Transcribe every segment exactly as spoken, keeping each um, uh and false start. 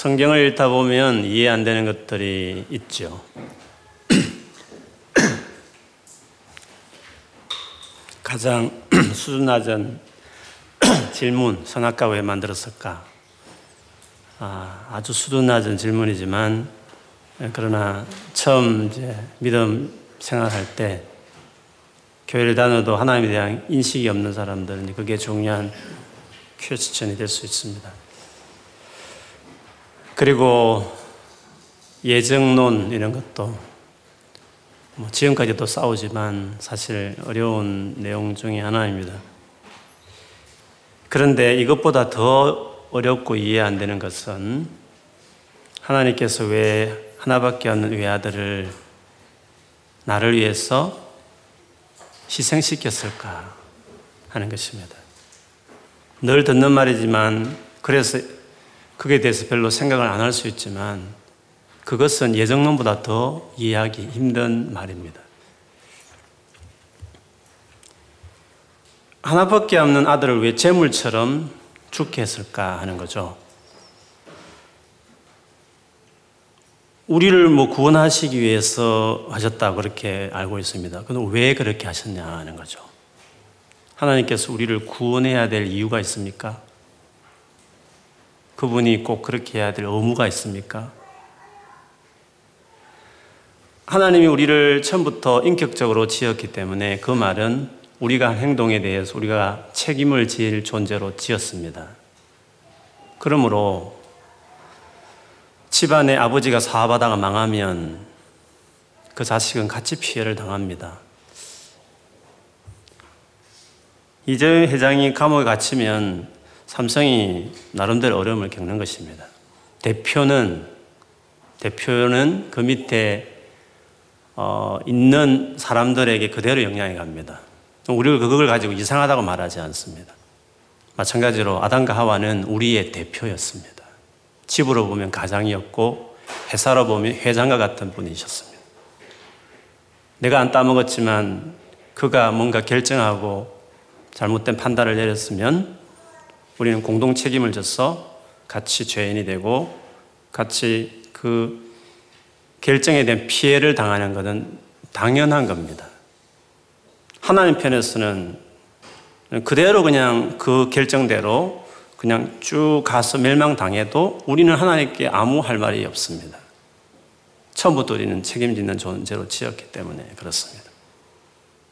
성경을 읽다 보면 이해 안 되는 것들이 있죠. 가장 수준 낮은 질문, 선악과 왜 만들었을까? 아, 아주 수준 낮은 질문이지만, 그러나 처음 이제 믿음 생활할 때 교회를 다녀도 하나님에 대한 인식이 없는 사람들은 그게 중요한 퀘스천이 될 수 있습니다. 그리고 예정론 이런 것도 뭐 지금까지도 싸우지만 사실 어려운 내용 중에 하나입니다. 그런데 이것보다 더 어렵고 이해 안 되는 것은 하나님께서 왜 하나밖에 없는 외아들을 나를 위해서 희생시켰을까 하는 것입니다. 늘 듣는 말이지만 그래서 그게 대해서 별로 생각을 안 할 수 있지만 그것은 예정론보다 더 이해하기 힘든 말입니다. 하나밖에 없는 아들을 왜 제물처럼 죽게 했을까 하는 거죠. 우리를 뭐 구원하시기 위해서 하셨다고 그렇게 알고 있습니다. 그런데 왜 그렇게 하셨냐 하는 거죠. 하나님께서 우리를 구원해야 될 이유가 있습니까? 그분이 꼭 그렇게 해야 될 의무가 있습니까? 하나님이 우리를 처음부터 인격적으로 지었기 때문에 그 말은 우리가 한 행동에 대해서 우리가 책임을 질 존재로 지었습니다. 그러므로 집안의 아버지가 사업하다가 망하면 그 자식은 같이 피해를 당합니다. 이재용 회장이 감옥에 갇히면 삼성이 나름대로 어려움을 겪는 것입니다. 대표는, 대표는 그 밑에 어, 있는 사람들에게 그대로 영향이 갑니다. 우리가 그걸 가지고 이상하다고 말하지 않습니다. 마찬가지로 아담과 하와는 우리의 대표였습니다. 집으로 보면 가장이었고 회사로 보면 회장과 같은 분이셨습니다. 내가 안 따먹었지만 그가 뭔가 결정하고 잘못된 판단을 내렸으면 우리는 공동 책임을 져서 같이 죄인이 되고 같이 그 결정에 대한 피해를 당하는 것은 당연한 겁니다. 하나님 편에서는 그대로 그냥 그 결정대로 그냥 쭉 가서 멸망당해도 우리는 하나님께 아무 할 말이 없습니다. 처음부터 우리는 책임지는 존재로 지었기 때문에 그렇습니다.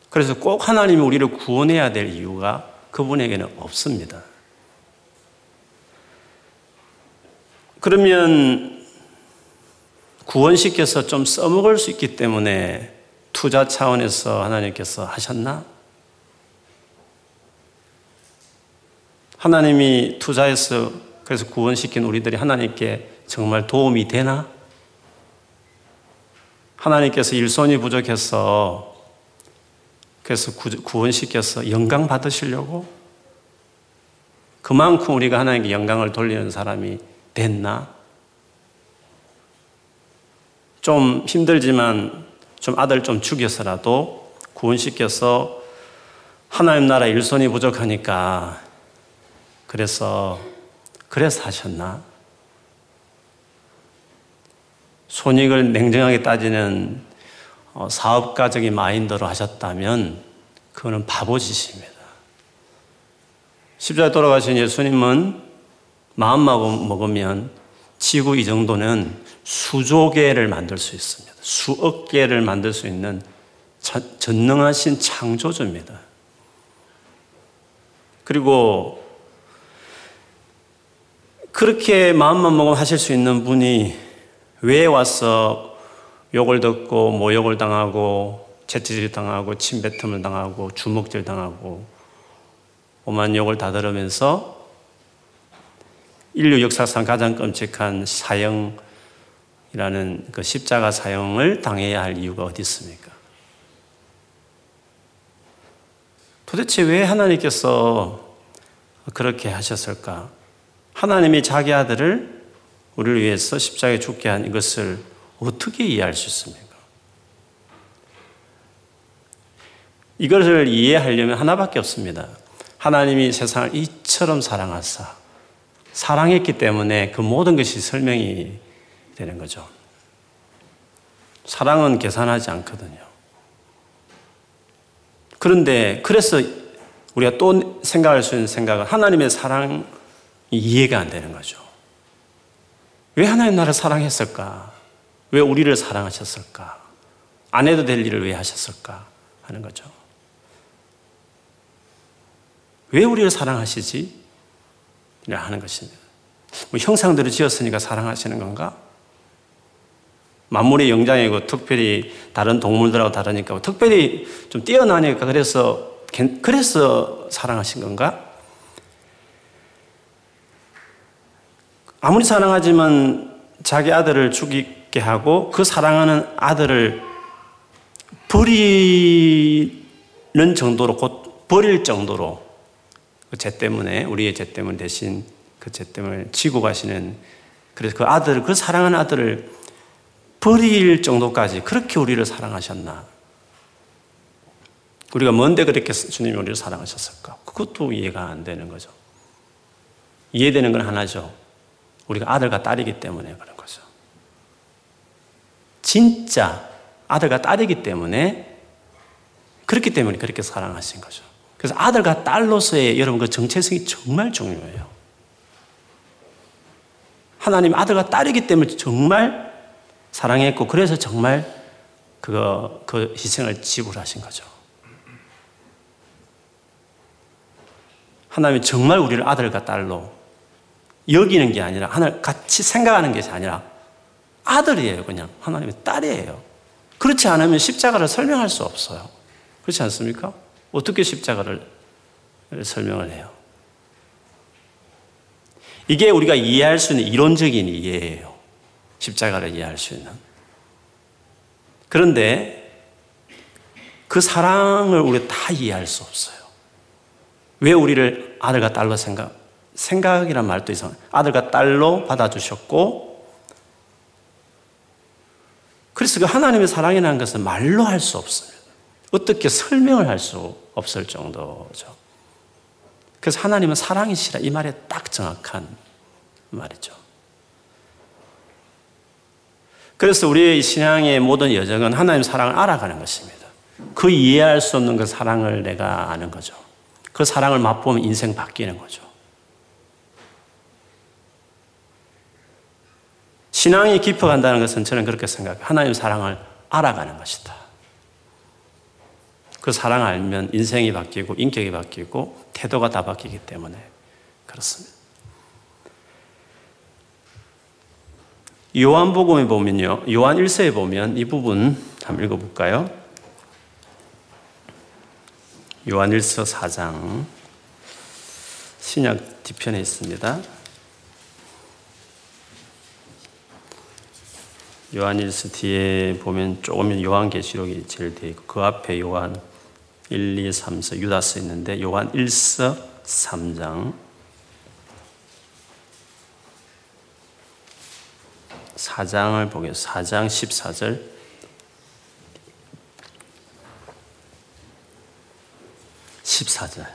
그래서 꼭 하나님이 우리를 구원해야 될 이유가 그분에게는 없습니다. 그러면 구원시켜서 좀 써먹을 수 있기 때문에 투자 차원에서 하나님께서 하셨나? 하나님이 투자해서 그래서 구원시킨 우리들이 하나님께 정말 도움이 되나? 하나님께서 일손이 부족해서 그래서 구원시켜서 영광 받으시려고? 그만큼 우리가 하나님께 영광을 돌리는 사람이 됐나? 좀 힘들지만 좀 아들 좀 죽여서라도 구원시켜서 하나님 나라 일손이 부족하니까 그래서 그래서 하셨나? 손익을 냉정하게 따지는 사업가적인 마인드로 하셨다면 그거는 바보짓입니다. 십자가에 돌아가신 예수님은 마음만 먹으면 지구 이 정도는 수조 개를 만들 수 있습니다. 수억 개를 만들 수 있는 전능하신 창조주입니다. 그리고 그렇게 마음만 먹으면 하실 수 있는 분이 왜 와서 욕을 듣고 모욕을 당하고 채찍질 당하고 침뱉음을 당하고 주먹질 당하고 오만 욕을 다 들으면서 인류 역사상 가장 끔찍한 사형이라는 그 십자가 사형을 당해야 할 이유가 어디 있습니까? 도대체 왜 하나님께서 그렇게 하셨을까? 하나님이 자기 아들을 우리를 위해서 십자가에 죽게 한 이것을 어떻게 이해할 수 있습니까? 이것을 이해하려면 하나밖에 없습니다. 하나님이 세상을 이처럼 사랑하사 사랑했기 때문에 그 모든 것이 설명이 되는 거죠. 사랑은 계산하지 않거든요. 그런데 그래서 우리가 또 생각할 수 있는 생각은 하나님의 사랑이 이해가 안 되는 거죠. 왜 하나님 나를 사랑했을까? 왜 우리를 사랑하셨을까? 안 해도 될 일을 왜 하셨을까? 하는 거죠. 왜 우리를 사랑하시지? 하는 것입니다. 뭐 형상들을 지었으니까 사랑하시는 건가? 만물의 영장이고 특별히 다른 동물들하고 다르니까 특별히 좀 뛰어나니까 그래서 그래서 사랑하신 건가? 아무리 사랑하지만 자기 아들을 죽이게 하고 그 사랑하는 아들을 버리는 정도로 곧 버릴 정도로 그 죄 때문에 우리의 죄 때문에 대신 그 죄 때문에 지고 가시는 그래서 그 아들을 그 사랑하는 아들을 버릴 정도까지 그렇게 우리를 사랑하셨나? 우리가 뭔데 그렇게 주님이 우리를 사랑하셨을까? 그것도 이해가 안 되는 거죠. 이해되는 건 하나죠. 우리가 아들과 딸이기 때문에 그런 거죠. 진짜 아들과 딸이기 때문에 그렇기 때문에 그렇게 사랑하신 거죠. 그래서 아들과 딸로서의 여러분 그 정체성이 정말 중요해요. 하나님 아들과 딸이기 때문에 정말 사랑했고 그래서 정말 그거 그 희생을 지불하신 거죠. 하나님이 정말 우리를 아들과 딸로 여기는 게 아니라 하나님 같이 생각하는 것이 아니라 아들이에요. 그냥 하나님의 딸이에요. 그렇지 않으면 십자가를 설명할 수 없어요. 그렇지 않습니까? 어떻게 십자가를 설명을 해요? 이게 우리가 이해할 수 있는 이론적인 이해예요. 십자가를 이해할 수 있는. 그런데 그 사랑을 우리가 다 이해할 수 없어요. 왜 우리를 아들과 딸로 생각, 생각이란 말도 이상, 아들과 딸로 받아주셨고, 그래서 그 하나님의 사랑이라는 것은 말로 할 수 없습니다. 어떻게 설명을 할 수 없을 정도죠. 그래서 하나님은 사랑이시라 이 말에 딱 정확한 말이죠. 그래서 우리의 신앙의 모든 여정은 하나님 사랑을 알아가는 것입니다. 그 이해할 수 없는 그 사랑을 내가 아는 거죠. 그 사랑을 맛보면 인생 바뀌는 거죠. 신앙이 깊어간다는 것은 저는 그렇게 생각해요. 하나님 사랑을 알아가는 것이다. 그 사랑을 알면 인생이 바뀌고 인격이 바뀌고 태도가 다 바뀌기 때문에 그렇습니다. 요한복음에 보면요. 요한 일 서에 보면 이 부분 한번 읽어볼까요? 요한 일 서 사 장 신약 뒤편에 있습니다. 요한 일 서 뒤에 보면 조금 요한계시록이 제일 뒤에 있고 그 앞에 요한 일, 이, 삼 서 유다서 있는데 요한 일 서 삼 장 사 장을 보겠습니다. 사 장 십사 절 십사 절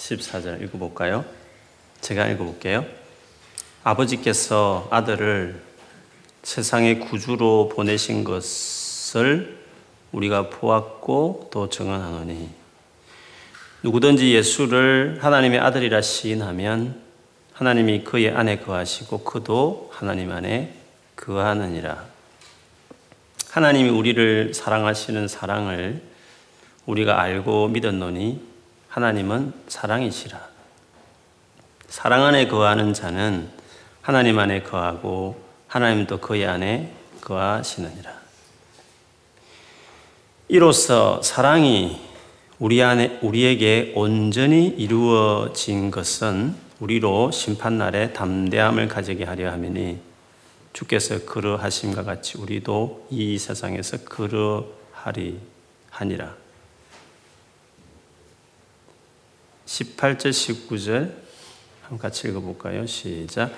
십사 절 읽어볼까요? 제가 읽어볼게요. 아버지께서 아들을 세상의 구주로 보내신 것을 우리가 보았고 또 증언하노니 누구든지 예수를 하나님의 아들이라 시인하면 하나님이 그의 안에 거하시고 그도 하나님 안에 거하느니라. 하나님이 우리를 사랑하시는 사랑을 우리가 알고 믿었노니 하나님은 사랑이시라. 사랑 안에 거하는 자는 하나님 안에 거하고 하나님도 그의 안에 거하시느니라. 이로써 사랑이 우리 안에, 우리에게 온전히 이루어진 것은 우리로 심판날에 담대함을 가지게 하려 함이니 주께서 그러하심과 같이 우리도 이 세상에서 그러하리 하니라. 십팔 절 십구 절 한번 같이 읽어볼까요? 시작.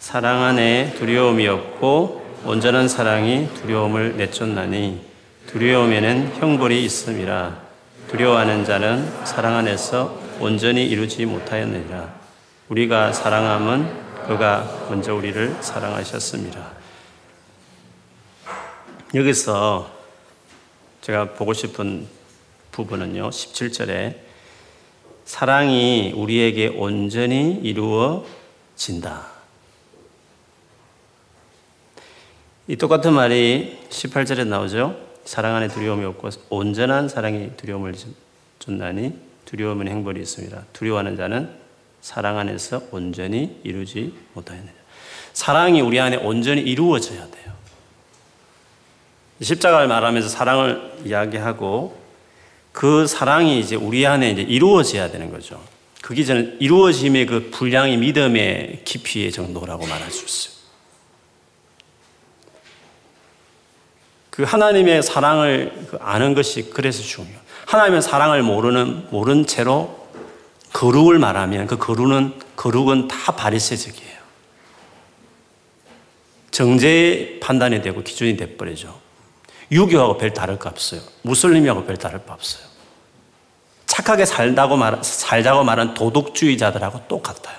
사랑 안에 두려움이 없고 온전한 사랑이 두려움을 내쫓나니 두려움에는 형벌이 있음이라. 두려워하는 자는 사랑 안에서 온전히 이루지 못하였느니라. 우리가 사랑함은 그가 먼저 우리를 사랑하셨습니다. 여기서 제가 보고 싶은 부분은요, 십칠 절에 사랑이 우리에게 온전히 이루어진다. 이 똑같은 말이 십팔 절에 나오죠. 사랑 안에 두려움이 없고 온전한 사랑이 두려움을 쫓나니 두려움은 행벌이 있습니다. 두려워하는 자는 사랑 안에서 온전히 이루지 못하였느냐. 사랑이 우리 안에 온전히 이루어져야 돼요. 십자가를 말하면서 사랑을 이야기하고 그 사랑이 이제 우리 안에 이제 이루어져야 되는 거죠. 그게 저는 이루어짐의 그 분량이 믿음의 깊이의 정도라고 말할 수 있어요. 그 하나님의 사랑을 아는 것이 그래서 중요해요. 하나님의 사랑을 모르는, 모른 채로 거룩을 말하면 그 거룩은, 거룩은 다 바리새적이에요. 정죄의 판단이 되고 기준이 돼버리죠. 유교하고 별 다를 거 없어요. 무슬림하고 별 다를 거 없어요. 착하게 살다고 말, 살자고 말한 도덕주의자들하고 똑같아요.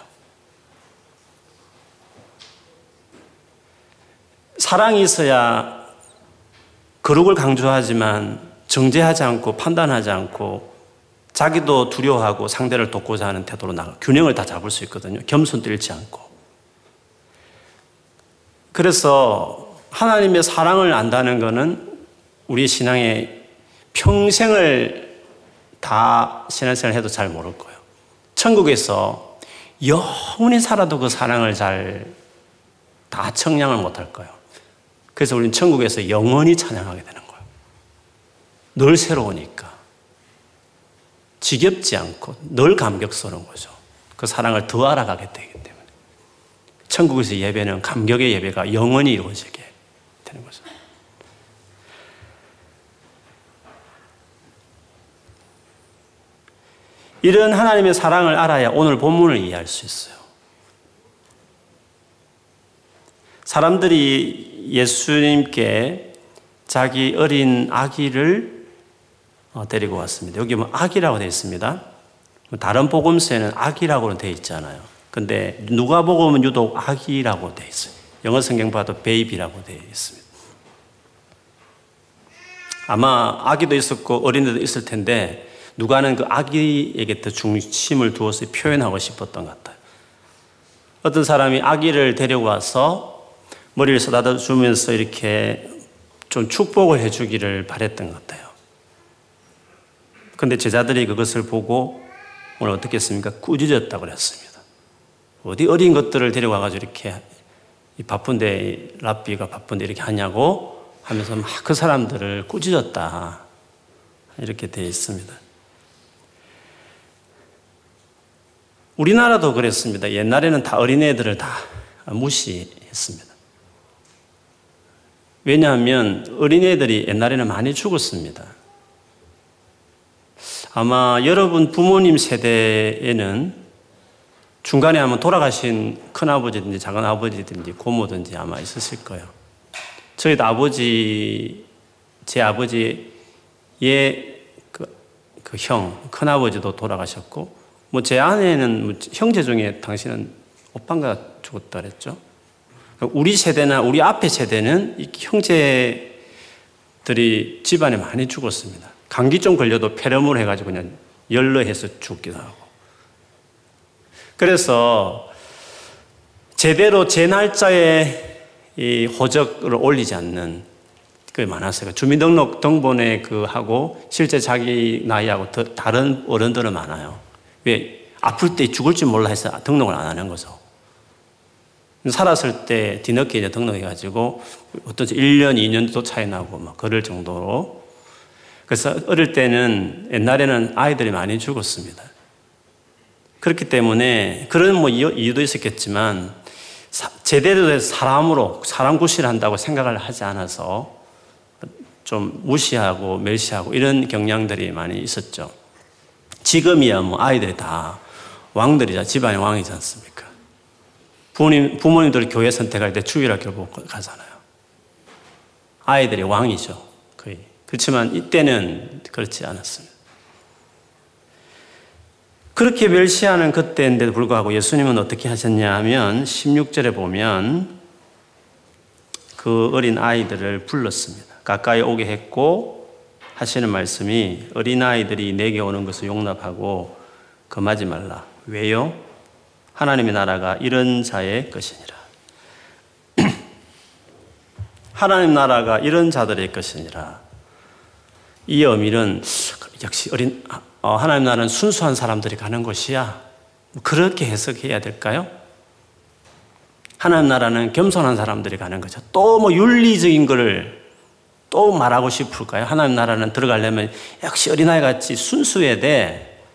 사랑이 있어야 거룩을 강조하지만 정죄하지 않고 판단하지 않고 자기도 두려워하고 상대를 돕고자 하는 태도로 나가 균형을 다 잡을 수 있거든요. 겸손도 잃지 않고. 그래서 하나님의 사랑을 안다는 것은 우리 신앙에 평생을 다 신앙생활을 해도 잘 모를 거예요. 천국에서 영원히 살아도 그 사랑을 잘 다 청량을 못할 거예요. 그래서 우리는 천국에서 영원히 찬양하게 되는 거예요. 늘 새로우니까. 지겹지 않고 늘 감격스러운 거죠. 그 사랑을 더 알아가게 되기 때문에. 천국에서 예배는 감격의 예배가 영원히 이루어지게 되는 거죠. 이런 하나님의 사랑을 알아야 오늘 본문을 이해할 수 있어요. 사람들이 예수님께 자기 어린 아기를 데리고 왔습니다. 여기 뭐 아기라고 되어 있습니다. 다른 복음서에는 아기라고는 되어 있잖아요. 근데 누가복음은 유독 아기라고 되어 있어요. 영어 성경 봐도 베이비라고 되어 있습니다. 아마 아기도 있었고 어린애도 있을 텐데 누가는 그 아기에게 더 중심을 두어서 표현하고 싶었던 것 같아요. 어떤 사람이 아기를 데려와서 머리를 쓰다듬어 주면서 이렇게 좀 축복을 해주기를 바랬던 것 같아요. 그런데 제자들이 그것을 보고 오늘 어떻게 했습니까? 꾸짖었다고 그랬습니다. 어디 어린 것들을 데려와가지고 이렇게 바쁜데, 랍비가 바쁜데 이렇게 하냐고 하면서 막 그 사람들을 꾸짖었다. 이렇게 되어 있습니다. 우리나라도 그랬습니다. 옛날에는 다 어린애들을 다 무시했습니다. 왜냐하면 어린애들이 옛날에는 많이 죽었습니다. 아마 여러분 부모님 세대에는 중간에 아마 돌아가신 큰아버지든지 작은아버지든지 고모든지 아마 있었을 거예요. 저희도 아버지, 제 아버지의 그, 그 형, 큰아버지도 돌아가셨고 뭐 제 아내는 형제 중에 당신은 오빠인가 죽었다 그랬죠. 우리 세대나 우리 앞에 세대는 형제들이 집안에 많이 죽었습니다. 감기 좀 걸려도 폐렴을 해가지고 그냥 열러해서 죽기도 하고. 그래서 제대로 제 날짜에 이 호적을 올리지 않는 게 많았어요. 주민등록 등본에 그 하고 실제 자기 나이하고 다른 어른들은 많아요. 왜? 아플 때 죽을지 몰라 해서 등록을 안 하는 거죠. 살았을 때 뒤늦게 이제 등록해가지고 어떤지 일 년, 이 년도 차이 나고 막 그럴 정도로. 그래서 어릴 때는, 옛날에는 아이들이 많이 죽었습니다. 그렇기 때문에 그런 뭐 이유도 있었겠지만 제대로 된 사람으로, 사람 구실한다고 생각을 하지 않아서 좀 무시하고 멸시하고 이런 경향들이 많이 있었죠. 지금이야 뭐 아이들이 다 왕들이자 집안의 왕이지 않습니까? 부모님, 부모님들 교회 선택할 때 주일학교를 가잖아요. 아이들이 왕이죠. 거의. 그렇지만 이때는 그렇지 않았습니다. 그렇게 멸시하는 그때인데도 불구하고 예수님은 어떻게 하셨냐 하면 십육 절에 보면 그 어린 아이들을 불렀습니다. 가까이 오게 했고 하시는 말씀이 어린아이들이 내게 오는 것을 용납하고 금하지 말라. 왜요? 하나님의 나라가 이런 자의 것이니라. 하나님 나라가 이런 자들의 것이니라. 이 어미는 역시 어린 어, 하나님 나라는 순수한 사람들이 가는 곳이야. 그렇게 해석해야 될까요? 하나님 나라는 겸손한 사람들이 가는 거죠. 또 뭐 윤리적인 거를 또 말하고 싶을까요? 하나님 나라는 들어가려면 역시 어린아이같이 순수해야 돼.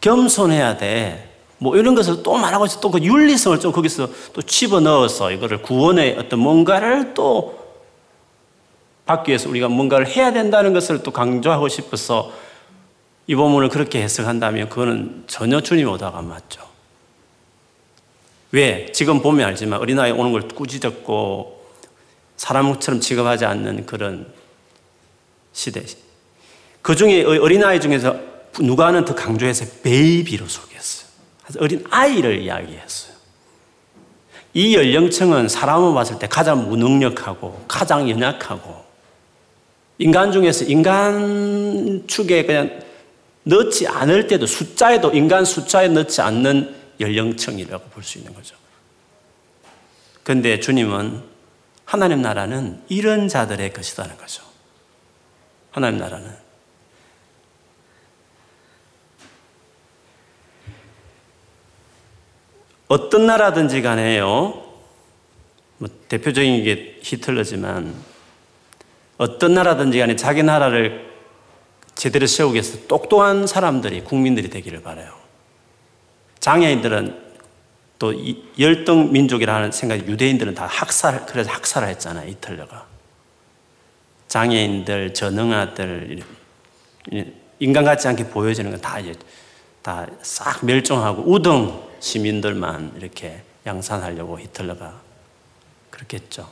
겸손해야 돼. 뭐 이런 것을 또 말하고 싶어. 또 그 윤리성을 좀 거기서 또 집어넣어서 이거를 구원의 어떤 뭔가를 또 받기 위해서 우리가 뭔가를 해야 된다는 것을 또 강조하고 싶어서 이 본문을 그렇게 해석한다면 그거는 전혀 주님의 오다가 안 맞죠. 왜? 지금 보면 알지만 어린아이 오는 걸 꾸짖었고 사람처럼 취급하지 않는 그런 시대. 그 중에 어린아이 중에서 누가는 더 강조해서 베이비로 소개했어요. 그래서 어린아이를 이야기했어요. 이 연령층은 사람을 봤을 때 가장 무능력하고 가장 연약하고 인간 중에서 인간 축에 그냥 넣지 않을 때도 숫자에도 인간 숫자에 넣지 않는 연령층이라고 볼 수 있는 거죠. 그런데 주님은 하나님 나라는 이런 자들의 것이라는 거죠. 하나님 나라는. 어떤 나라든지 간에요. 뭐 대표적인 게 히틀러지만 어떤 나라든지 간에 자기 나라를 제대로 세우기 위해서 똑똑한 사람들이 국민들이 되기를 바라요. 장애인들은 또 열등 민족이라는 생각이 유대인들은 다 학살, 그래서 학살을 했잖아요. 히틀러가. 장애인들, 전능아들, 인간같지 않게 보여지는 건 다 다 싹 멸종하고 우등 시민들만 이렇게 양산하려고 히틀러가 그렇게 했죠.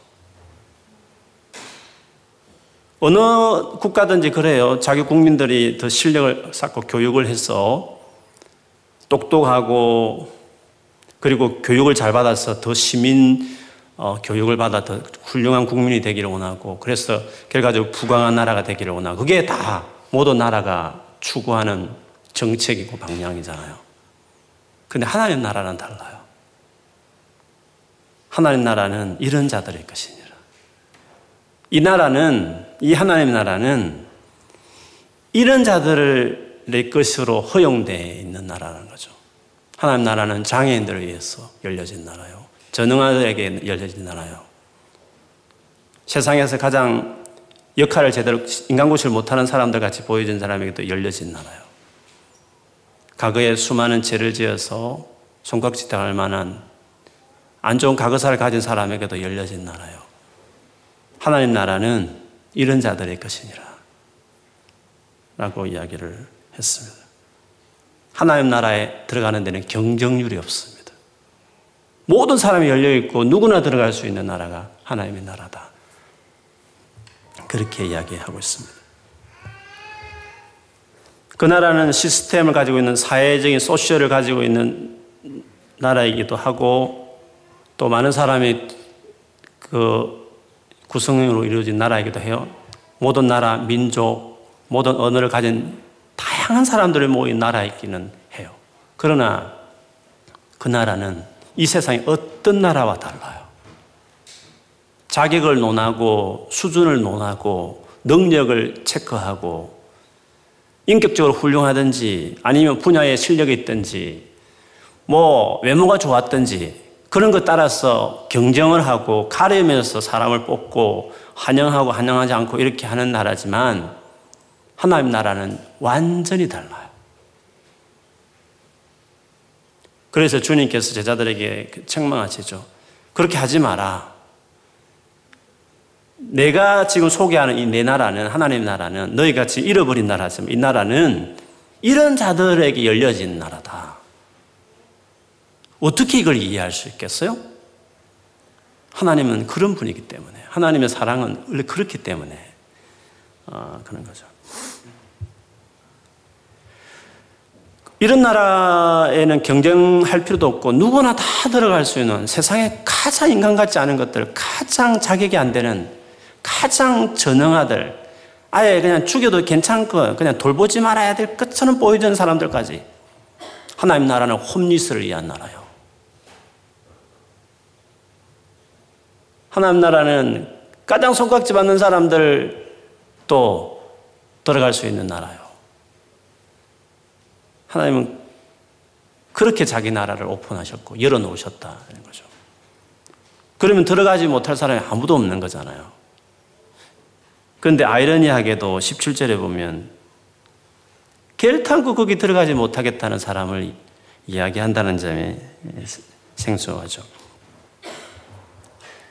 어느 국가든지 그래요. 자기 국민들이 더 실력을 쌓고 교육을 해서 똑똑하고 그리고 교육을 잘 받아서 더 시민 교육을 받아 더 훌륭한 국민이 되기를 원하고 그래서 결과적으로 부강한 나라가 되기를 원하고 그게 다 모든 나라가 추구하는 정책이고 방향이잖아요. 근데 하나님 나라는 달라요. 하나님 나라는 이런 자들의 것이니라. 이 나라는, 이 하나님 나라는 이런 자들의 것으로 허용되어 있는 나라라는 거죠. 하나님 나라는 장애인들에 의해서 열려진 나라요. 전능아들에게 열려진 나라요. 세상에서 가장 역할을 제대로 인간고시를 못하는 사람들 같이 보여진 사람에게도 열려진 나라요. 과거에 수많은 죄를 지어서 손가락질 당할 만한 안 좋은 과거사를 가진 사람에게도 열려진 나라요. 하나님 나라는 이런 자들의 것이니라 라고 이야기를 했습니다. 하나님 나라에 들어가는 데는 경쟁률이 없습니다. 모든 사람이 열려있고 누구나 들어갈 수 있는 나라가 하나님의 나라다. 그렇게 이야기하고 있습니다. 그 나라는 시스템을 가지고 있는 사회적인 소셜을 가지고 있는 나라이기도 하고 또 많은 사람이 그 구성으로 이루어진 나라이기도 해요. 모든 나라, 민족, 모든 언어를 가진 다양한 사람들이 모인 나라이기는 해요. 그러나 그 나라는 이 세상의 어떤 나라와 달라요. 자격을 논하고 수준을 논하고 능력을 체크하고 인격적으로 훌륭하든지 아니면 분야에 실력이 있든지 뭐 외모가 좋았든지 그런 것 따라서 경쟁을 하고 가려면서 사람을 뽑고 환영하고 환영하지 않고 이렇게 하는 나라지만 하나님 나라는 완전히 달라요. 그래서 주님께서 제자들에게 책망하시죠. 그렇게 하지 마라. 내가 지금 소개하는 이 내 나라는 하나님의 나라는 너희같이 잃어버린 나라지만 이 나라는 이런 자들에게 열려진 나라다. 어떻게 이걸 이해할 수 있겠어요? 하나님은 그런 분이기 때문에, 하나님의 사랑은 원래 그렇기 때문에 어, 그런 거죠. 이런 나라에는 경쟁할 필요도 없고 누구나 다 들어갈 수 있는, 세상에 가장 인간 같지 않은 것들, 가장 자격이 안 되는, 가장 전능아들, 아예 그냥 죽여도 괜찮고 그냥 돌보지 말아야 될 것처럼 보이던 사람들까지. 하나님 나라는 홈리스를 위한 나라예요. 하나님 나라는 가장 손깍지 받는 사람들도 들어갈 수 있는 나라예요. 하나님은 그렇게 자기 나라를 오픈하셨고 열어놓으셨다는 거죠. 그러면 들어가지 못할 사람이 아무도 없는 거잖아요. 그런데 아이러니하게도 십칠 절에 보면 결탄코 거기 들어가지 못하겠다는 사람을 이야기한다는 점이 생소하죠.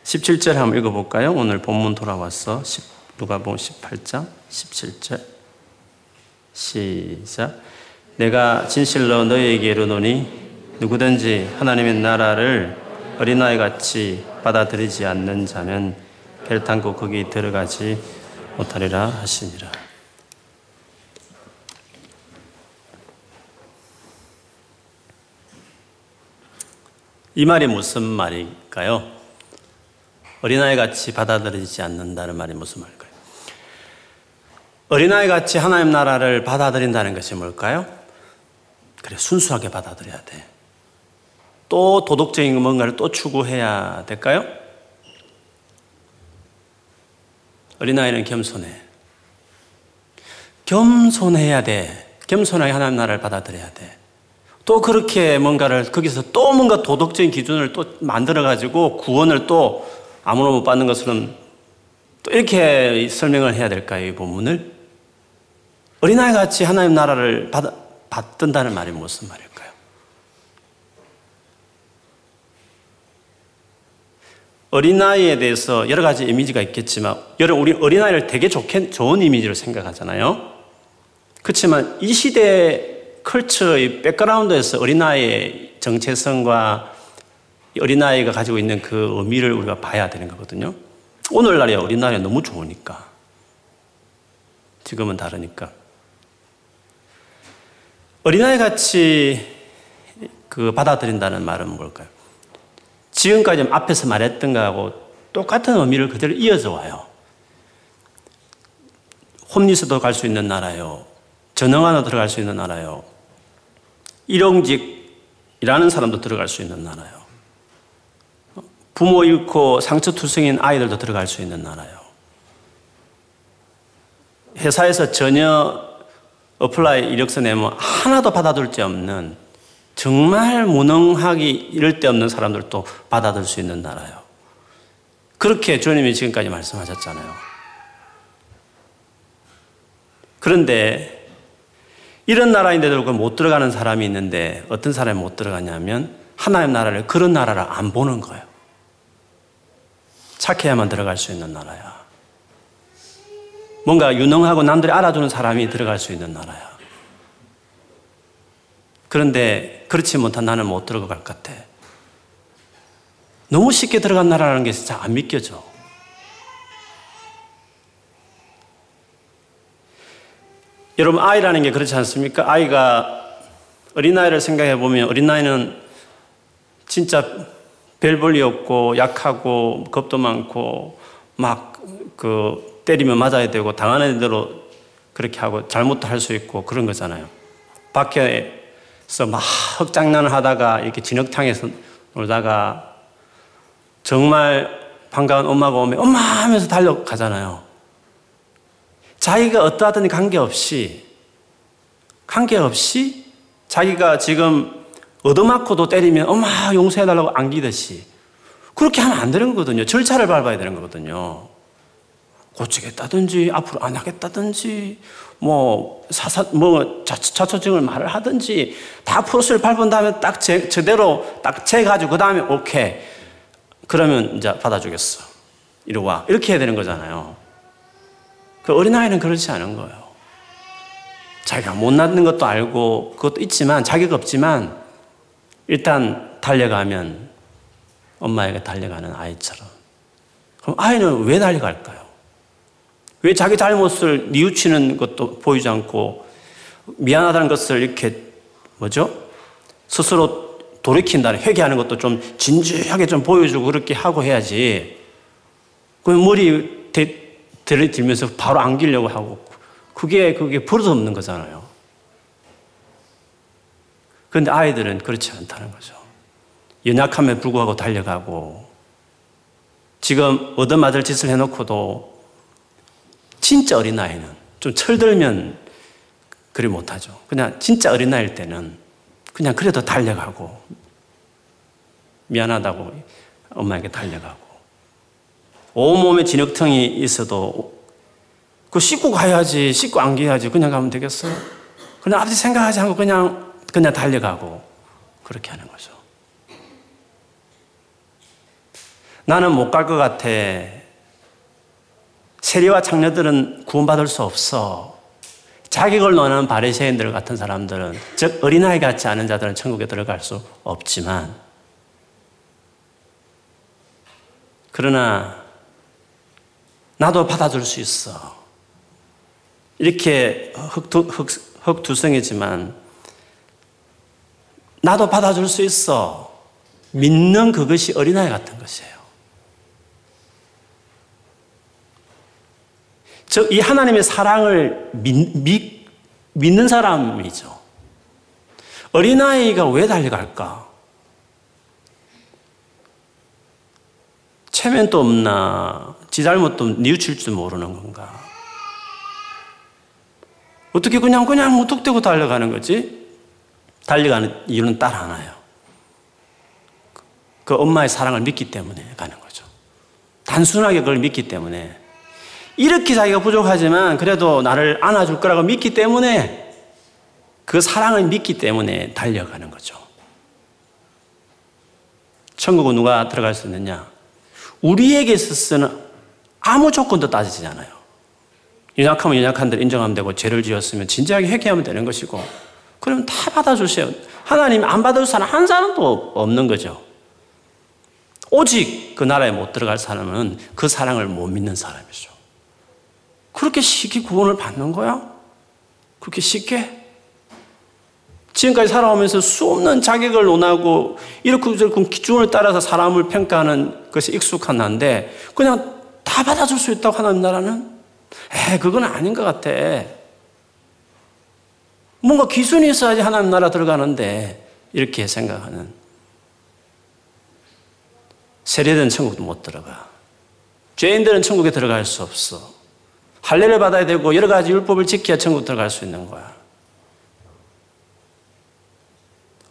십칠 절 한번 읽어볼까요? 오늘 본문 돌아왔어. 누가복음 십팔 장 십칠 절 시작. 내가 진실로 너희에게 이르노니 누구든지 하나님의 나라를 어린아이같이 받아들이지 않는 자는 결단코 거기 들어가지 못하리라 하시니라. 이 말이 무슨 말일까요? 어린아이같이 받아들이지 않는다는 말이 무슨 말일까요? 어린아이같이 하나님 나라를 받아들인다는 것이 뭘까요? 그래, 순수하게 받아들여야 돼. 또 도덕적인 뭔가를 또 추구해야 될까요? 어린아이는 겸손해. 겸손해야 돼. 겸손하게 하나님 나라를 받아들여야 돼. 또 그렇게 뭔가를 거기서 또 뭔가 도덕적인 기준을 또 만들어가지고 구원을 또 아무나 못 받는 것처럼 또 이렇게 설명을 해야 될까요? 이 본문을. 어린아이같이 하나님 나라를 받아, 받든다는 말이 무슨 말일까요? 어린아이에 대해서 여러 가지 이미지가 있겠지만, 여러분, 우리 어린아이를 되게 좋게, 좋은 이미지로 생각하잖아요. 그렇지만 이 시대의 컬처의 백그라운드에서 어린아이의 정체성과 어린아이가 가지고 있는 그 의미를 우리가 봐야 되는 거거든요. 오늘날에 어린아이가 너무 좋으니까. 지금은 다르니까. 어린아이같이 그 받아들인다는 말은 뭘까요? 지금까지 앞에서 말했던 거하고 똑같은 의미를 그대로 이어져 와요. 홈리스도 갈 수 있는 나라요. 전능하나 들어갈 수 있는 나라요. 일용직이라는 사람도 들어갈 수 있는 나라요. 부모 잃고 상처투성인 아이들도 들어갈 수 있는 나라요. 회사에서 전혀 어플라이 이력서 내면 하나도 받아들일 수 없는, 정말 무능하기 이를 데 없는 사람들도 받아들 수 있는 나라예요. 그렇게 주님이 지금까지 말씀하셨잖아요. 그런데 이런 나라인데도 못 들어가는 사람이 있는데, 어떤 사람이 못 들어가냐면 하나님 나라를 그런 나라를 안 보는 거예요. 착해야만 들어갈 수 있는 나라야. 뭔가 유능하고 남들이 알아주는 사람이 들어갈 수 있는 나라야. 그런데 그렇지 못한 나는 못 들어갈 것 같아. 너무 쉽게 들어간 나라라는 게 진짜 안 믿겨져. 여러분, 아이라는 게 그렇지 않습니까? 아이가, 어린아이를 생각해 보면 어린아이는 진짜 별 볼이 없고 약하고 겁도 많고 막 그 때리면 맞아야 되고 당하는 대로 그렇게 하고 잘못도 할 수 있고 그런 거잖아요. 밖에 그래서 막 장난을 하다가 이렇게 진흙탕에서 놀다가 정말 반가운 엄마가 오면 엄마 하면서 달려가잖아요. 자기가 어떠하든 관계없이, 관계없이 자기가 지금 얻어맞고도 때리면 엄마 용서해달라고 안기듯이 그렇게 하면 안 되는 거거든요. 절차를 밟아야 되는 거거든요. 고치겠다든지 앞으로 안 하겠다든지 뭐 사사 뭐 자초증을 말을 하든지 다 프로세스를 밟은 다음에 딱 제, 제대로 딱 재가지고 그 다음에 오케이 그러면 이제 받아주겠어 이리 와 이렇게 해야 되는 거잖아요. 그 어린아이는 그렇지 않은 거예요. 자기가 못났는 것도 알고 그것도 있지만 자격 없지만 일단 달려가면 엄마에게 달려가는 아이처럼. 그럼 아이는 왜 달려갈까요? 왜 자기 잘못을 뉘우치는 것도 보이지 않고 미안하다는 것을 이렇게 뭐죠? 스스로 돌이킨다는, 회개하는 것도 좀 진지하게 좀 보여주고 그렇게 하고 해야지. 그럼 머리 들이들면서 바로 안기려고 하고 그게 그게 버릇없는 거잖아요. 그런데 아이들은 그렇지 않다는 거죠. 연약함에 불구하고 달려가고 지금 얻어맞을 짓을 해놓고도 진짜 어린아이는 좀 철들면 그리 못하죠. 그냥 진짜 어린아이일 때는 그냥 그래도 달려가고 미안하다고 엄마에게 달려가고 온몸에 진흙탕이 있어도 그거 씻고 가야지, 씻고 안겨야지 그냥 가면 되겠어요? 그냥 아무리 생각하지 않고 그냥 그냥 달려가고 그렇게 하는 거죠. 나는 못 갈 것 같아. 세리와 창녀들은 구원받을 수 없어. 자격을 논하는 바리새인들 같은 사람들은, 즉 어린아이 같지 않은 자들은 천국에 들어갈 수 없지만, 그러나 나도 받아줄 수 있어. 이렇게 흑투성이지만 나도 받아줄 수 있어. 믿는 그것이 어린아이 같은 것이에요. 즉 이 하나님의 사랑을 믿, 믿, 믿는 사람이죠. 어린아이가 왜 달려갈까? 체면도 없나? 지 잘못도 뉘우칠지도 모르는 건가? 어떻게 그냥 그냥 무턱대고 달려가는 거지? 달려가는 이유는 딱 하나예요. 그 엄마의 사랑을 믿기 때문에 가는 거죠. 단순하게 그걸 믿기 때문에, 이렇게 자기가 부족하지만 그래도 나를 안아줄 거라고 믿기 때문에, 그 사랑을 믿기 때문에 달려가는 거죠. 천국은 누가 들어갈 수 있느냐? 우리에게 있어서는 아무 조건도 따지지 않아요. 연약하면 연약한 대로 인정하면 되고, 죄를 지었으면 진지하게 회개하면 되는 것이고, 그러면 다 받아주세요. 하나님이 안 받을 사람 한 사람도 없는 거죠. 오직 그 나라에 못 들어갈 사람은 그 사랑을 못 믿는 사람이죠. 그렇게 쉽게 구원을 받는 거야? 그렇게 쉽게? 지금까지 살아오면서 수없는 자격을 논하고 이렇게 저렇게 기준을 따라서 사람을 평가하는 것이 익숙한 난데, 그냥 다 받아줄 수 있다고 하나님 나라는? 에, 그건 아닌 것 같아. 뭔가 기준이 있어야지 하나님 나라 들어가는데, 이렇게 생각하는. 세리들은 천국도 못 들어가. 죄인들은 천국에 들어갈 수 없어. 할례를 받아야 되고 여러 가지 율법을 지켜야 천국 들어갈 수 있는 거야.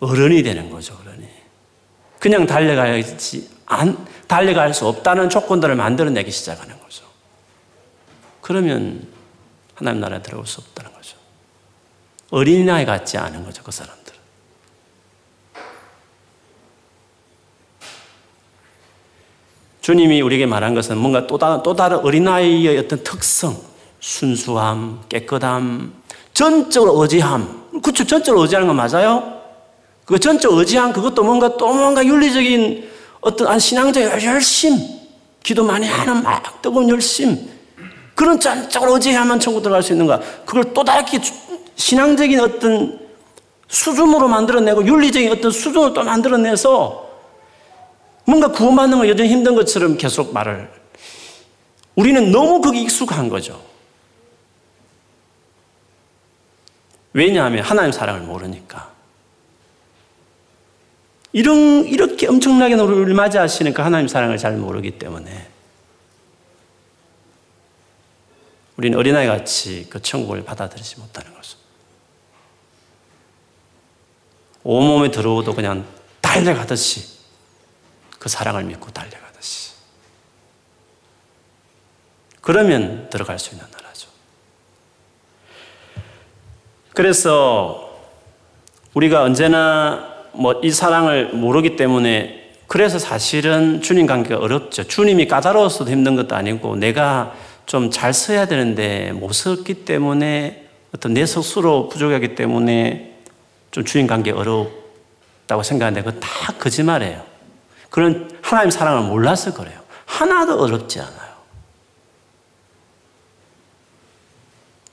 어른이 되는 거죠, 어른이. 그냥 달려가야지, 안, 달려갈 수 없다는 조건들을 만들어내기 시작하는 거죠. 그러면 하나님 나라에 들어올 수 없다는 거죠. 어린아이 같지 않은 거죠, 그 사람들은. 주님이 우리에게 말한 것은 뭔가 또 다른, 또 다른 어린아이의 어떤 특성, 순수함, 깨끗함, 전적으로 의지함. 그렇죠? 전적으로 의지하는 건 맞아요? 그 전적으로 의지함, 그것도 뭔가 또 뭔가 윤리적인 어떤 신앙적인 열심, 기도 많이 하는 막 뜨거운 열심, 그런 전적으로 의지해야만 천국 들어갈 수 있는가? 그걸 또 다르게 신앙적인 어떤 수준으로 만들어내고 윤리적인 어떤 수준으로 또 만들어내서 뭔가 구원받는 건 여전히 힘든 것처럼 계속 말을. 우리는 너무 거기 익숙한 거죠. 왜냐하면 하나님 사랑을 모르니까. 이런, 이렇게 엄청나게 우리를 맞이하시는 그 하나님 사랑을 잘 모르기 때문에 우리는 어린아이 같이 그 천국을 받아들이지 못하는 거죠. 온몸에 들어오도 그냥 달려가듯이 그 사랑을 믿고 달려가듯이, 그러면 들어갈 수 있는 나라죠. 그래서 우리가 언제나 뭐 이 사랑을 모르기 때문에, 그래서 사실은 주님 관계가 어렵죠. 주님이 까다로웠어도 힘든 것도 아니고, 내가 좀 잘 써야 되는데 못 썼기 때문에, 어떤 내 스스로 부족하기 때문에 좀 주님 관계 어렵다고 생각하는데, 그건 다 거짓말이에요. 그런 하나님 사랑을 몰라서 그래요. 하나도 어렵지 않아요.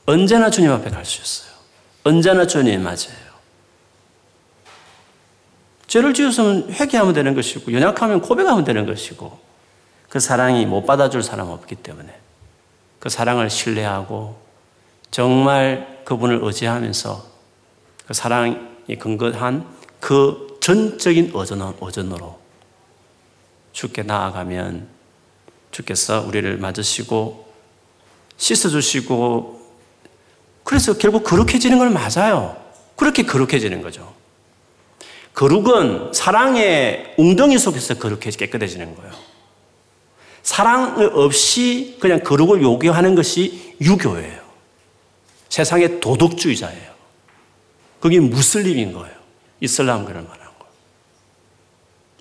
언제나 주님 앞에 갈 수 있어요. 언제나 주님 맞아요. 죄를 지었으면 회개하면 되는 것이고 연약하면 고백하면 되는 것이고 그 사랑이 못 받아줄 사람 없기 때문에 그 사랑을 신뢰하고 정말 그분을 의지하면서 그 사랑이 근거한 그 전적인 의존, 의존으로 주께 나아가면 주께서 우리를 맞으시고 씻어주시고 그래서 결국 거룩해지는 걸 맞아요. 그렇게 거룩해지는 거죠. 거룩은 사랑의 웅덩이 속에서 거룩해지 깨끗해지는 거예요. 사랑 없이 그냥 거룩을 요구하는 것이 유교예요. 세상의 도덕주의자예요. 그게 무슬림인 거예요. 이슬람교를 말하는 거예요.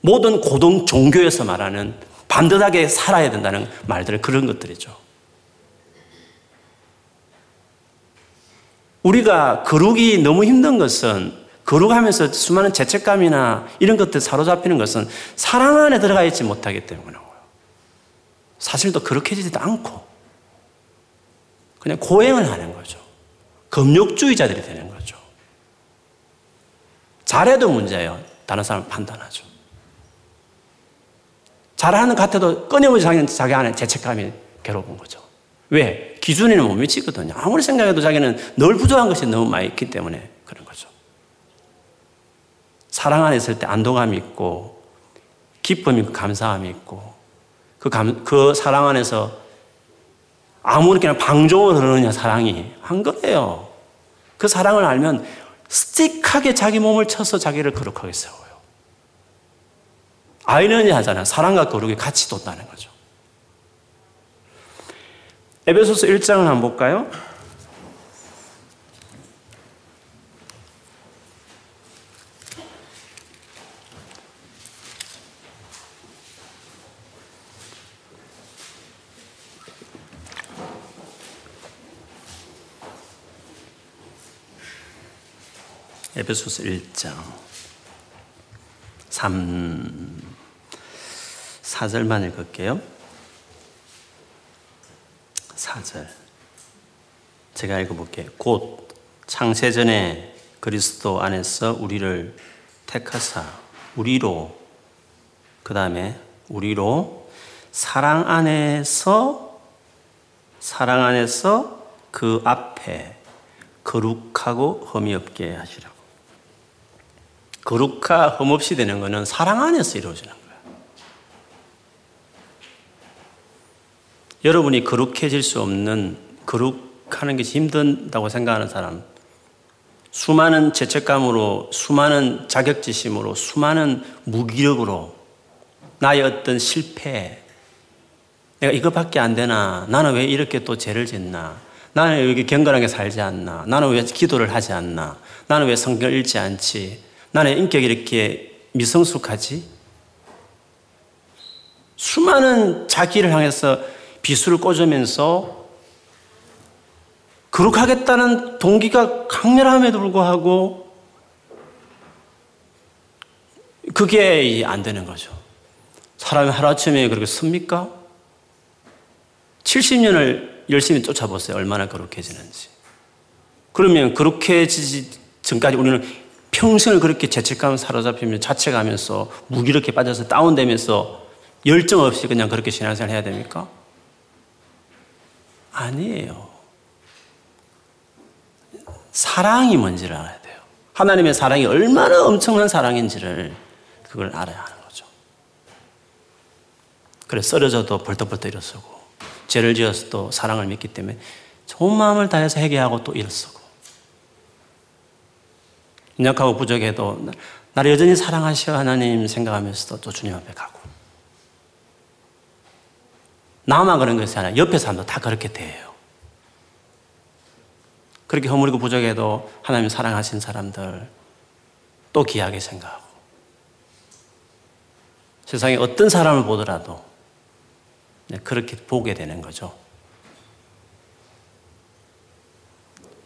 모든 고등 종교에서 말하는 반듯하게 살아야 된다는 말들은 그런 것들이죠. 우리가 거룩이 너무 힘든 것은 거룩하면서 수많은 죄책감이나 이런 것들 사로잡히는 것은 사랑 안에 들어가 있지 못하기 때문에 사실 더 거룩해지지도 않고 그냥 고행을 하는 거죠. 금욕주의자들이 되는 거죠. 잘해도 문제예요. 다른 사람을 판단하죠. 잘하는 것 같아도 끊임없이 자기, 자기 안에 죄책감이 괴로운 거죠. 왜? 기준에는 못 미치거든요. 아무리 생각해도 자기는 늘 부족한 것이 너무 많이 있기 때문에 그런 거죠. 사랑 안에 있을 때 안도감이 있고 기쁨이 있고 감사함이 있고 그, 감, 그 사랑 안에서 아무렇게나 방종을 흐르느냐 사랑이 한 거예요. 그 사랑을 알면 스틱하게 자기 몸을 쳐서 자기를 거룩하게 세워요. 아이러니하잖아요. 사랑과 거룩이 같이 뒀다는 거죠. 에베소서 일 장을 한번 볼까요? 에베소서 일 장 삼, 사 절만 읽을게요. 사 절 제가 읽어볼게요. 곧 창세전에 그리스도 안에서 우리를 택하사 우리로 그 다음에 우리로 사랑 안에서 사랑 안에서 그 앞에 거룩하고 흠이 없게 하시라. 거룩하 흠없이 되는 것은 사랑 안에서 이루어지는 거예요. 여러분이 거룩해질 수 없는 거룩하는 것이 힘든다고 생각하는 사람 수많은 죄책감으로 수많은 자격지심으로 수많은 무기력으로 나의 어떤 실패 내가 이것밖에 안 되나 나는 왜 이렇게 또 죄를 짓나 나는 왜 이렇게 경건하게 살지 않나 나는 왜 기도를 하지 않나 나는 왜 성경을 읽지 않지 나는 인격이 이렇게 미성숙하지? 수많은 자기를 향해서 비수를 꽂으면서 거룩하겠다는 동기가 강렬함에도 불구하고 그게 안 되는 거죠. 사람이 하루아침에 그렇게 섭니까? 칠십 년을 열심히 쫓아보세요. 얼마나 거룩해지는지. 그러면 거룩해지기 전까지 우리는 평생을 그렇게 죄책감을 사로잡히며 자책하면서 무기력에 빠져서 다운되면서 열정 없이 그냥 그렇게 신앙생활 해야 됩니까? 아니에요. 사랑이 뭔지를 알아야 돼요. 하나님의 사랑이 얼마나 엄청난 사랑인지를 그걸 알아야 하는 거죠. 그래서 쓰러져도 벌떡벌떡 일어서고 죄를 지어서도 사랑을 믿기 때문에 좋은 마음을 다해서 회개하고 또 일어서고 연약하고 부족해도 나를 여전히 사랑하시오 하나님 생각하면서도 또 주님 앞에 가고 나만 그런 것이 아니라 옆에 사람도 다 그렇게 돼요. 그렇게 허물고 부족해도 하나님 사랑하신 사람들 또 귀하게 생각하고 세상에 어떤 사람을 보더라도 그렇게 보게 되는 거죠.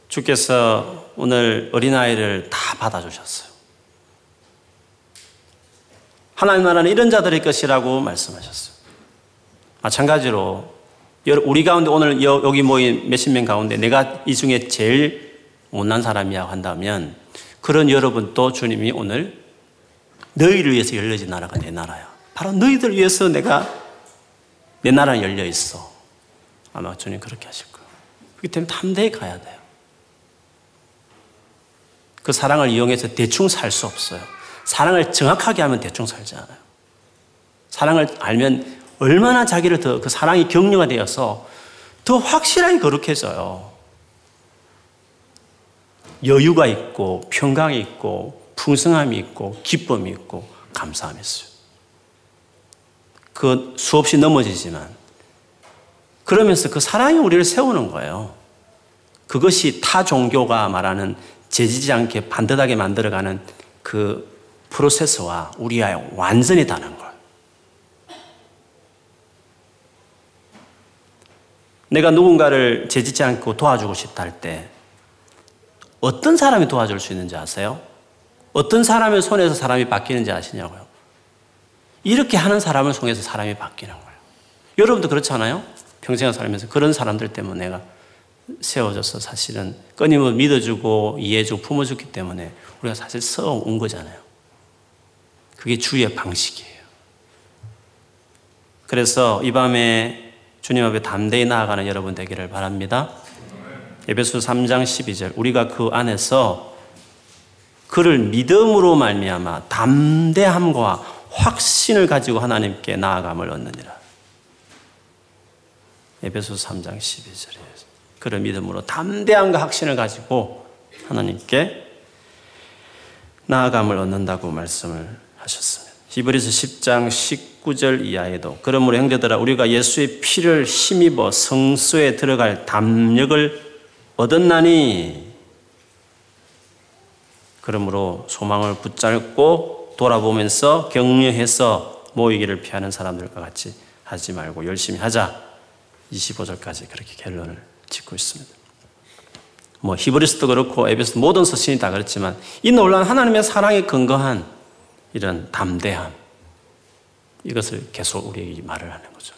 주께서 오늘 어린아이를 다 받아주셨어요. 하나님 나라는 이런 자들의 것이라고 말씀하셨어요. 마찬가지로 우리 가운데 오늘 여기 모인 몇십 명 가운데 내가 이 중에 제일 못난 사람이라고 한다면 그런 여러분도 주님이 오늘 너희를 위해서 열려진 나라가 내 나라야. 바로 너희들 위해서 내가 내 나라는 열려있어. 아마 주님 그렇게 하실 거예요. 그렇기 때문에 담대히 가야 돼요. 그 사랑을 이용해서 대충 살 수 없어요. 사랑을 정확하게 하면 대충 살지 않아요. 사랑을 알면 얼마나 자기를 더 그 사랑이 격려가 되어서 더 확실하게 거룩해져요. 여유가 있고 평강이 있고 풍성함이 있고 기쁨이 있고 감사함이 있어요. 그 수없이 넘어지지만 그러면서 그 사랑이 우리를 세우는 거예요. 그것이 타 종교가 말하는 재지지 않게 반듯하게 만들어가는 그 프로세스와 우리와 완전히 다른 걸. 내가 누군가를 재지지 않고 도와주고 싶다 할 때 어떤 사람이 도와줄 수 있는지 아세요? 어떤 사람의 손에서 사람이 바뀌는지 아시냐고요? 이렇게 하는 사람을 손에서 사람이 바뀌는 거예요. 여러분도 그렇지 않아요? 평생을 살면서 그런 사람들 때문에 내가 세워져서 사실은 끊임없이 믿어주고 이해해주고 품어줬기 때문에 우리가 사실 써온 거잖아요. 그게 주의 방식이에요. 그래서 이 밤에 주님 앞에 담대히 나아가는 여러분 되기를 바랍니다. 에베소 삼 장 십이 절 우리가 그 안에서 그를 믿음으로 말미암아 담대함과 확신을 가지고 하나님께 나아감을 얻느니라. 에베소 삼 장 십이 절에 그를 믿음으로 담대함과 확신을 가지고 하나님께 나아감을 얻는다고 말씀을 하셨습니다. 히브리서 십 장 십구 절 이하에도 그러므로 형제들아 우리가 예수의 피를 힘입어 성소에 들어갈 담력을 얻었나니 그러므로 소망을 붙잡고 돌아보면서 격려해서 모이기를 피하는 사람들과 같이 하지 말고 열심히 하자. 이십오 절까지 그렇게 결론을 짓고 있습니다. 뭐 히브리서도 그렇고 에베소 모든 서신이 다 그렇지만 이 놀라운 하나님의 사랑에 근거한 이런 담대함 이것을 계속 우리에게 말을 하는 거죠.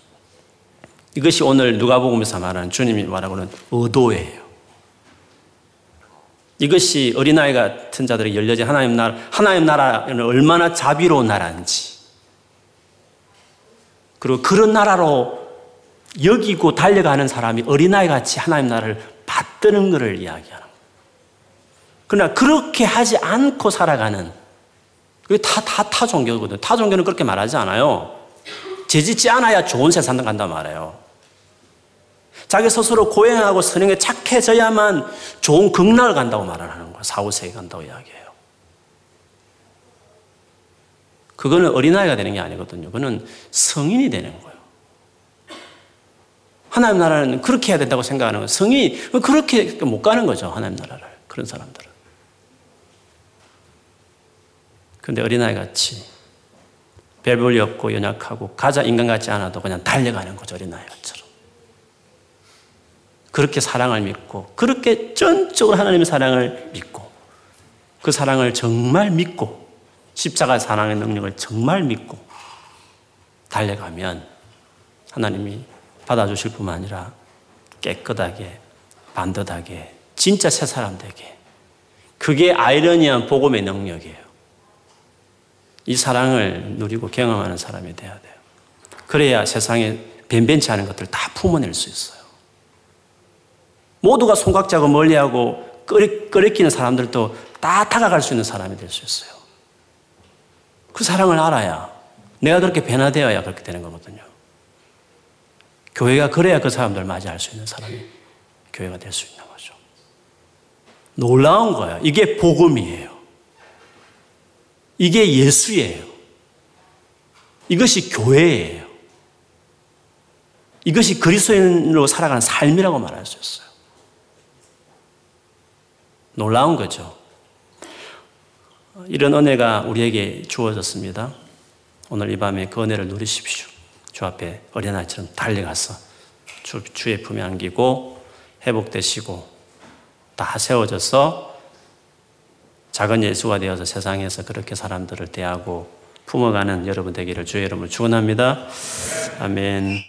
이것이 오늘 누가복음에서 말하는 주님이 말하고는 의도예요. 이것이 어린아이 같은 자들에게 열려진 하나님 나라, 하나님 나라는 얼마나 자비로운 나라인지 그리고 그런 나라로 여기고 달려가는 사람이 어린아이같이 하나님 나라를 받드는 것을 이야기하는 거예요. 그러나 그렇게 하지 않고 살아가는 그게 다, 다, 타 종교거든요. 타 종교는 그렇게 말하지 않아요. 재짓지 않아야 좋은 세상을 간단 말이에요. 자기 스스로 고행하고 선행에 착해져야만 좋은 극락을 간다고 말을 하는 거예요. 사, 오 세에 간다고 이야기해요. 그거는 어린아이가 되는 게 아니거든요. 그거는 성인이 되는 거예요. 하나님 나라는 그렇게 해야 된다고 생각하는 거예요. 성이 그렇게 못 가는 거죠. 하나님 나라를. 그런 사람들은. 그런데 어린아이같이 별볼이 없고 연약하고 가자 인간 같지 않아도 그냥 달려가는 거죠. 어린아이처럼. 그렇게 사랑을 믿고 그렇게 전적으로 하나님의 사랑을 믿고 그 사랑을 정말 믿고 십자가의 사랑의 능력을 정말 믿고 달려가면 하나님이 받아주실 뿐만 아니라 깨끗하게, 반듯하게, 진짜 새 사람 되게. 그게 아이러니한 복음의 능력이에요. 이 사랑을 누리고 경험하는 사람이 돼야 돼요. 그래야 세상에 변변치 않은 것들을 다 품어낼 수 있어요. 모두가 손각자고 멀리하고 끄레끼는 사람들도 다 다가갈 수 있는 사람이 될 수 있어요. 그 사랑을 알아야 내가 그렇게 변화되어야 그렇게 되는 거거든요. 교회가 그래야 그 사람들 맞이할 수 있는 사람이 교회가 될 수 있는 거죠. 놀라운 거예요. 이게 복음이에요. 이게 예수예요. 이것이 교회예요. 이것이 그리스도인으로 살아가는 삶이라고 말할 수 있어요. 놀라운 거죠. 이런 은혜가 우리에게 주어졌습니다. 오늘 이 밤에 그 은혜를 누리십시오. 주 앞에 어린아이처럼 달려가서 주, 주의 품에 안기고 회복되시고 다 세워져서 작은 예수가 되어서 세상에서 그렇게 사람들을 대하고 품어가는 여러분 되기를 주의 이름으로 축원합니다. 아멘.